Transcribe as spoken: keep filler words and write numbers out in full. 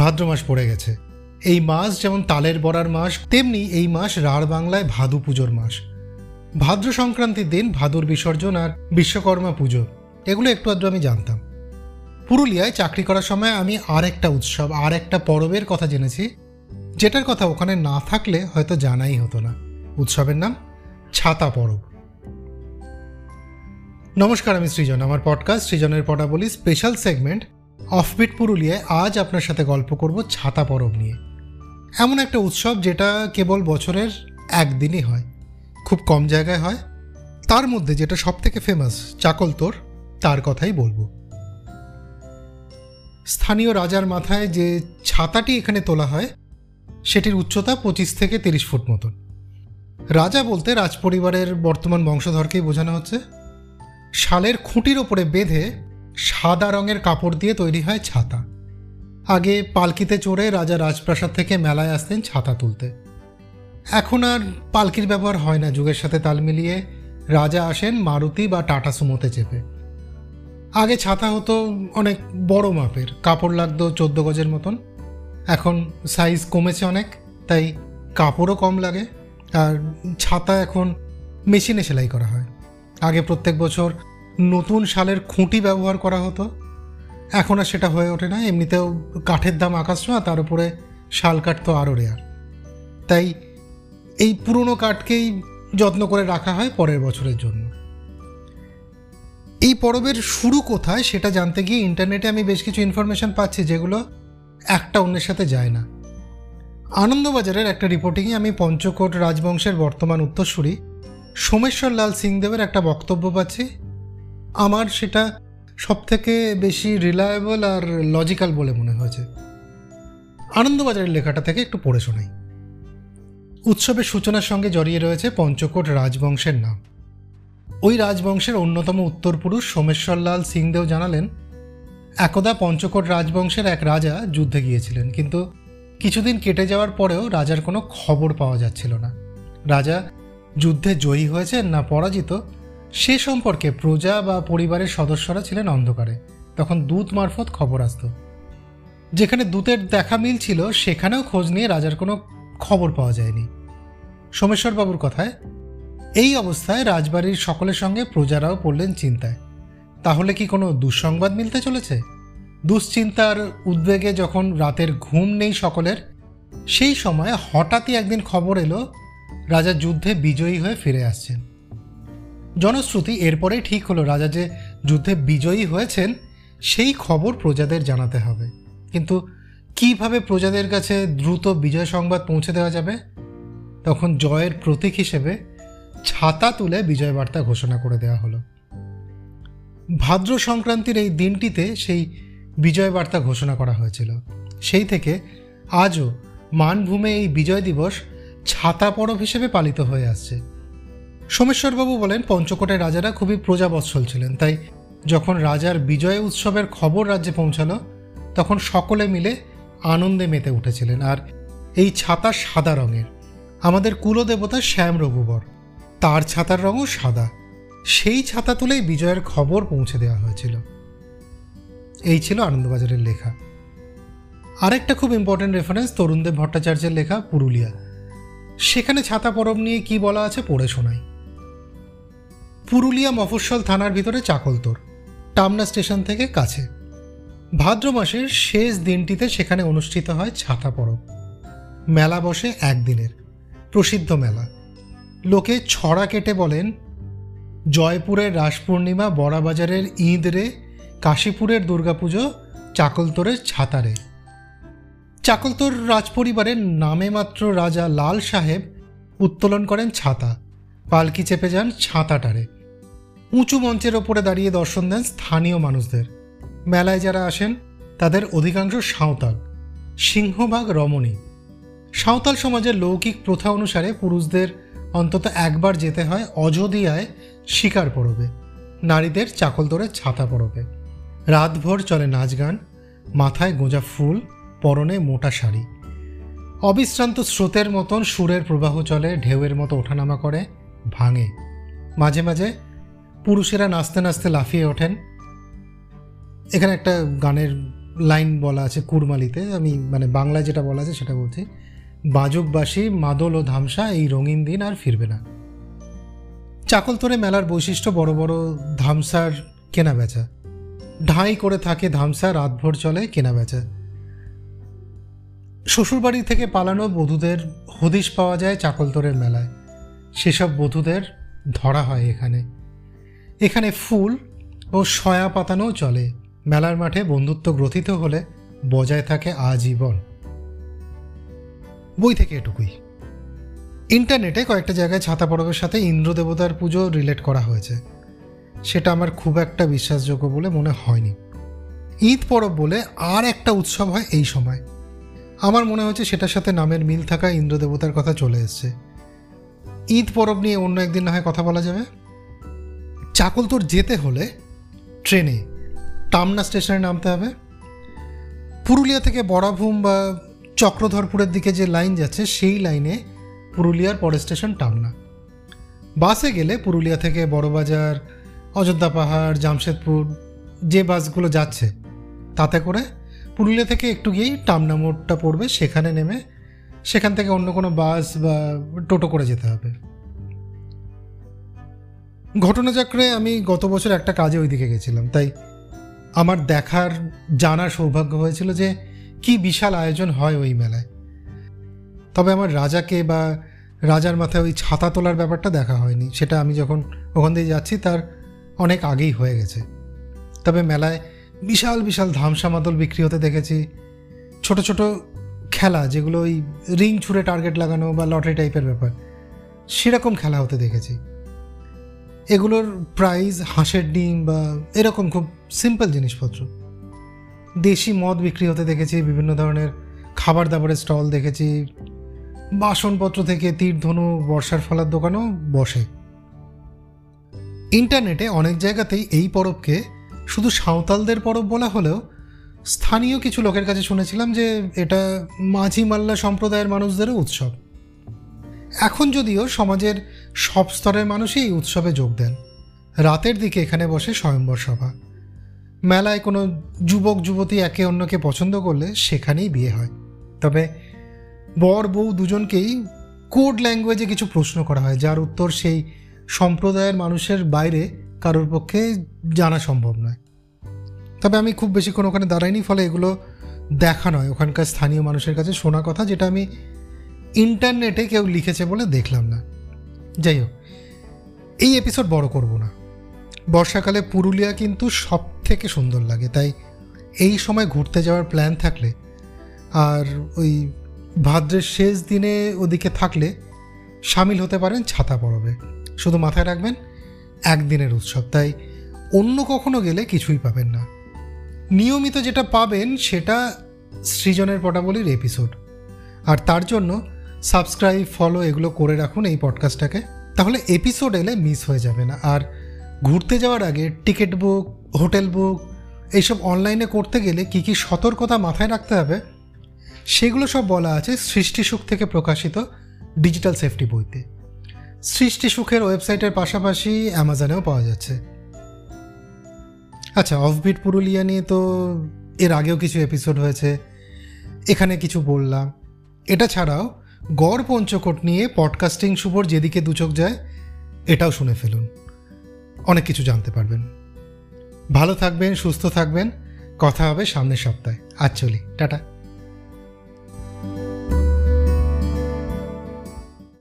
ভাদ্র মাস পড়ে গেছে। এই মাস যেমন তালের বড়ার মাস, তেমনি এই মাস রাঢ় বাংলায় ভাদু পুজোর মাস। ভাদ্র সংক্রান্তির দিন ভাদুর বিসর্জন আর বিশ্বকর্মা পুজো, এগুলো একটু আধটু আমি জানতাম। পুরুলিয়ায় চাকরি করার সময় আমি আর একটা উৎসব, আর একটা পরবের কথা জেনেছি, যেটার কথা ওখানে না থাকলে হয়তো জানাই হতো না। উৎসবের নাম ছাতা পরব। নমস্কার, আমি সৃজন। আমার পডকাস্ট সৃজনের পডাবলি স্পেশাল সেগমেন্ট অফবিট পুরুলিয়ায় আজ আপনার সাথে গল্প করব ছাতা পরব নিয়ে। এমন একটা উৎসব যেটা কেবল বছরের একদিনই হয়, খুব কম জায়গায় হয়। তার মধ্যে যেটা সবথেকে ফেমাস চাকলতোর, তার কথাই বলবো। স্থানীয় রাজার মাথায় যে ছাতাটি এখানে তোলা হয় সেটির উচ্চতা পঁচিশ থেকে তিরিশ ফুট মতন। রাজা বলতে রাজপরিবারের বর্তমান বংশধরকেই বোঝানো হচ্ছে। শালের খুঁটির ওপরে বেঁধে সাদা রঙের কাপড় দিয়ে তৈরি হয় ছাতা। আগে পালকিতে চড়ে রাজা রাজপ্রাসাদ থেকে মেলায় আসতেন ছাতা তুলতে। এখন আর পালকির ব্যবহার হয় না, যুগের সাথে তাল মিলিয়ে রাজা আসেন মারুতি বা টাটা সুমোতে চেপে। আগে ছাতা হতো অনেক বড় মাপের, কাপড় লাগতো চোদ্দ গজের মতন। এখন সাইজ কমেছে অনেক, তাই কাপড়ও কম লাগে। আর ছাতা এখন মেশিনে সেলাই করা হয়। আগে প্রত্যেক বছর নতুন শালের খুঁটি ব্যবহার করা হতো, এখন আর সেটা হয়ে ওঠে না। এমনিতেও কাঠের দাম আকাশছোঁয়া, তার উপরে শাল কাঠ তো আরও রেয়ার। তাই এই পুরনো কাঠকেই যত্ন করে রাখা হয় পরের বছরের জন্য। এই পরবের শুরু কোথায় সেটা জানতে গিয়ে ইন্টারনেটে আমি বেশ কিছু ইনফরমেশান পাচ্ছি, যেগুলো একটা অন্যের সাথে যায় না। আনন্দবাজারের একটা রিপোর্টিংয়ে আমি পঞ্চকোট রাজবংশের বর্তমান উত্তরসূরি সোমেশ্বর লাল সিং দেওয়ের একটা বক্তব্য পাচ্ছি। আমার সেটা সবথেকে বেশি রিলায়েবল আর লজিক্যাল বলে মনে হয়েছে। আনন্দবাজারের লেখাটা থেকে একটু পড়ে শোনাই। উৎসবের সূচনার সঙ্গে জড়িয়ে রয়েছে পঞ্চকোট রাজবংশের নাম। ওই রাজবংশের অন্যতম উত্তরপুরুষ সোমেশ্বর লাল সিং দেও জানালেন, একদা পঞ্চকোট রাজবংশের এক রাজা যুদ্ধে গিয়েছিলেন, কিন্তু কিছুদিন কেটে যাওয়ার পরেও রাজার কোনো খবর পাওয়া যাচ্ছিল না। রাজা যুদ্ধে জয়ী হয়েছেন না পরাজিত, সে সম্পর্কে প্রজা বা পরিবারের সদস্যরা ছিলেন অন্ধকারে। তখন দূত মারফত খবর আসত। যেখানে দূতের দেখা মিল ছিল সেখানেও খোঁজ নিয়ে রাজার কোনো খবর পাওয়া যায়নি। সোমেশ্বরবাবুর কথায়, এই অবস্থায় রাজবাড়ির সকলের সঙ্গে প্রজারাও পড়লেন চিন্তায়। তাহলে কি কোনো দুঃসংবাদ মিলতে চলেছে? দুশ্চিন্তার উদ্বেগে যখন রাতের ঘুম নেই সকলের, সেই সময় হঠাৎই একদিন খবর এলো রাজা যুদ্ধে বিজয়ী হয়ে ফিরে আসছেন। জনশ্রুতি এরপরেই ঠিক হলো রাজা যে যুদ্ধে বিজয়ী হয়েছেন সেই খবর প্রজাদের জানাতে হবে। কিন্তু কিভাবে প্রজাদের কাছে দ্রুত বিজয় সংবাদ পৌঁছে দেওয়া যাবে? তখন জয়ের প্রতীক হিসেবে ছাতা তুলে বিজয় বার্তা ঘোষণা করে দেওয়া হলো। ভাদ্র সংক্রান্তির এই দিনটিতে সেই বিজয় বার্তা ঘোষণা করা হয়েছিল। সেই থেকে আজও মানভূমে এই বিজয় দিবস ছাতা পরব হিসেবে পালিত হয়ে আসছে। সোমেশ্বরবাবু বলেন, পঞ্চকোটের রাজারা খুবই প্রজাবৎসল ছিলেন, তাই যখন রাজার বিজয় উৎসবের খবর রাজ্যে পৌঁছালো তখন সকলে মিলে আনন্দে মেতে উঠেছিলেন। আর এই ছাতা সাদা রঙের। আমাদের কুলদেবতা শ্যাম রঘুবর, তার ছাতার রঙও সাদা। সেই ছাতা তুলেই বিজয়ের খবর পৌঁছে দেওয়া হয়েছিল। এই ছিল আনন্দবাজারের লেখা। আরেকটা খুব ইম্পর্টেন্ট রেফারেন্স তরুণদেব ভট্টাচার্যের লেখা পুরুলিয়া। সেখানে ছাতা পরব নিয়ে কি বলা আছে পড়ে শোনাই। পুরুলিয়া মফস্বল থানার ভিতরে চাকলতোর, টামনা স্টেশন থেকে কাছে। ভাদ্র মাসের শেষ দিনটিতে সেখানে অনুষ্ঠিত হয় ছাতা পরব। মেলা বসে একদিনের, প্রসিদ্ধ মেলা। লোকে ছড়া কেটে বলেন, জয়পুরের রাস পূর্ণিমা, বড়াবাজারের ঈদ রে, কাশীপুরের দুর্গাপুজো, চাকলতোরের ছাতা রে। চাকলতোর রাজপরিবারের নামে মাত্র রাজা লাল সাহেব উত্তোলন করেন ছাতা, পালকি চেপে যান ছাতাটারে। উঁচু মঞ্চের ওপরে দাঁড়িয়ে দর্শন দেন স্থানীয় মানুষদের। মেলায় যারা আসেন তাদের অধিকাংশ সাঁওতাল, সিংহভাগ রমণী। সাঁওতাল সমাজের লৌকিক প্রথা অনুসারে পুরুষদের অন্তত একবার যেতে হয় অযোধিয়ায় শিকার পরবে, নারীদের চাকলতোরে ছাতা পরবে। রাতভর চলে নাচ গান, মাথায় গোঁজা ফুল, পরনে মোটা শাড়ি। অবিশ্রান্ত স্রোতের মতন সুরের প্রবাহ চলে, ঢেউয়ের মতো ওঠানামা করে, ভাঙে। মাঝে মাঝে পুরুষেরা নাচতে নাচতে লাফিয়ে ওঠেন। এখানে একটা গানের লাইন বলা আছে কুড়মালিতে, আমি মানে বাংলায় যেটা বলা আছে সেটা বলছি, বাজকবাসী মাদল ও ধামসা এই রঙিন দিন আর ফিরবে না। চাকলতোড়ে মেলার বৈশিষ্ট্য বড় বড় ধামসার কেনা বেচা, ঢাই করে থাকে ধামসা, রাতভর চলে কেনা বেচা। শ্বশুরবাড়ি থেকে পালানো বধূদের হদিশ পাওয়া যায় চাকলতোড়ের মেলায়, সেসব বধূদের ধরা হয় এখানে। এখানে ফুল ও সয়া পাতানো চলে, মেলার মাঠে বন্ধুত্ব গ্রথিত হলে বজায় থাকে আজীবন। বই থেকে এটুকুই। ইন্টারনেটে কয়েকটা জায়গায় ছাতা পরবের সাথে ইন্দ্রদেবতার পুজো রিলেট করা হয়েছে, সেটা আমার খুব একটা বিশ্বাসযোগ্য বলে মনে হয়নি। ঈদ পরব বলে আর একটা উৎসব হয় এই সময়, আমার মনে হচ্ছে সেটার সাথে নামের মিল থাকা ইন্দ্রদেবতার কথা চলে এসছে। ঈদ পরব নিয়ে অন্য একদিন না হয় কথা বলা যাবে। চাকলতোড় যেতে হলে ট্রেনে টামনা স্টেশনে নামতে হবে। পুরুলিয়া থেকে বড়াভূম বা চক্রধরপুরের দিকে যে লাইন যাচ্ছে সেই লাইনে পুরুলিয়ার পরের স্টেশন টামনা। বাসে গেলে পুরুলিয়া থেকে বড়বাজার, অযোধ্যা পাহাড়, জামশেদপুর যে বাসগুলো যাচ্ছে তাতে করে পুরুলিয়া থেকে একটু গিয়েই টামনা মোড়টা পড়বে, সেখানে নেমে সেখান থেকে অন্য কোনো বাস বা টোটো করে যেতে হবে। ঘটনাচক্রে আমি গত বছর একটা কাজে ওইদিকে গেছিলাম, তাই আমার দেখার জানার সৌভাগ্য হয়েছিল যে কি বিশাল আয়োজন হয় ওই মেলায়। তবে আমার রাজাকে বা রাজার মাথায় ওই ছাতা তোলার ব্যাপারটা দেখা হয়নি, সেটা আমি যখন ওখান দিয়ে যাচ্ছি তার অনেক আগেই হয়ে গেছে। তবে মেলায় বিশাল বিশাল ধামসা মাদল বিক্রি হতে দেখেছি, ছোট ছোট খেলা যেগুলো ওই রিং ছুঁড়ে টার্গেট লাগানো বা লটারি টাইপের ব্যাপার, সেরকম খেলা হতে দেখেছি। এগুলোর প্রাইস হাঁসের ডিম বা এরকম খুব সিম্পল জিনিসপত্র। দেশি মদ বিক্রি হতে দেখেছি, বিভিন্ন ধরনের খাবার দাবারের স্টল দেখেছি, বাসনপত্র থেকে তীর ধনু বর্ষার ফলার দোকানও বসে। ইন্টারনেটে অনেক জায়গাতেই এই পরবকে শুধু সাঁওতালদের পরব বলা হলেও স্থানীয় কিছু লোকের কাছে শুনেছিলাম যে এটা মাঝি মাল্লা সম্প্রদায়ের মানুষদেরও উৎসব। এখন যদিও সমাজের সব স্তরের মানুষই এই উৎসবে যোগ দেন। রাতের দিকে এখানে বসে স্বয়ম্বর সভা। মেলায় কোনো যুবক যুবতী একে অন্যকে পছন্দ করলে সেখানেই বিয়ে হয়, তবে বর বউ দুজনকেই কোড ল্যাঙ্গুয়েজে কিছু প্রশ্ন করা হয় যার উত্তর সেই সম্প্রদায়ের মানুষের বাইরে কারোর পক্ষে জানা সম্ভব নয়। তবে আমি খুব বেশিক্ষণ ওখানে দাঁড়াইনি, ফলে এগুলো দেখা নয়, ওখানকার স্থানীয় মানুষের কাছে শোনা কথা যেটা আমি ইন্টারনেটে কেউ লিখেছে বলে দেখলাম না। যাই হোক, এই এপিসোড বড় করব না। বর্ষাকালে পুরুলিয়া কিন্তু সব থেকে সুন্দর লাগে, তাই এই সময় ঘুরতে যাওয়ার প্ল্যান থাকলে আর ওই ভাদ্রের শেষ দিনে ওদিকে থাকলে সামিল হতে পারেন ছাতা পরবে। শুধু মাথায় রাখবেন একদিনের উৎসব, তাই অন্য কখনো গেলে কিছুই পাবেন না। নিয়মিত যেটা পাবেন সেটা সৃজনের পটাবলির এপিসোড, আর তার জন্য সাবস্ক্রাইব, ফলো এগুলো করে রাখুন এই পডকাস্টটাকে, তাহলে এপিসোড এলে মিস হয়ে যাবে না। আর ঘুরতে যাওয়ার আগে টিকিট বুক, হোটেল বুক এইসব অনলাইনে করতে গেলে কী কী সতর্কতা মাথায় রাখতে হবে সেগুলো সব বলা আছে সৃষ্টিসুখ থেকে প্রকাশিত ডিজিটাল সেফটি বইতে। সৃষ্টিসুখের ওয়েবসাইটের পাশাপাশি অ্যামাজনেও পাওয়া যাচ্ছে। আচ্ছা, অফবিট পুরুলিয়া নিয়ে তো এর আগেও কিছু এপিসোড হয়েছে, এখানে কিছু বললাম। এটা ছাড়াও গড় পঞ্চকোট নিয়ে পডকাস্টিং শুভর যেদিকে দুচোখ যায় এটাও শুনে ফেলুন, অনেক কিছু জানতে পারবেন। ভালো থাকবেন, সুস্থ থাকবেন, কথা হবে সামনের সপ্তাহে। আর চলি, টাটা।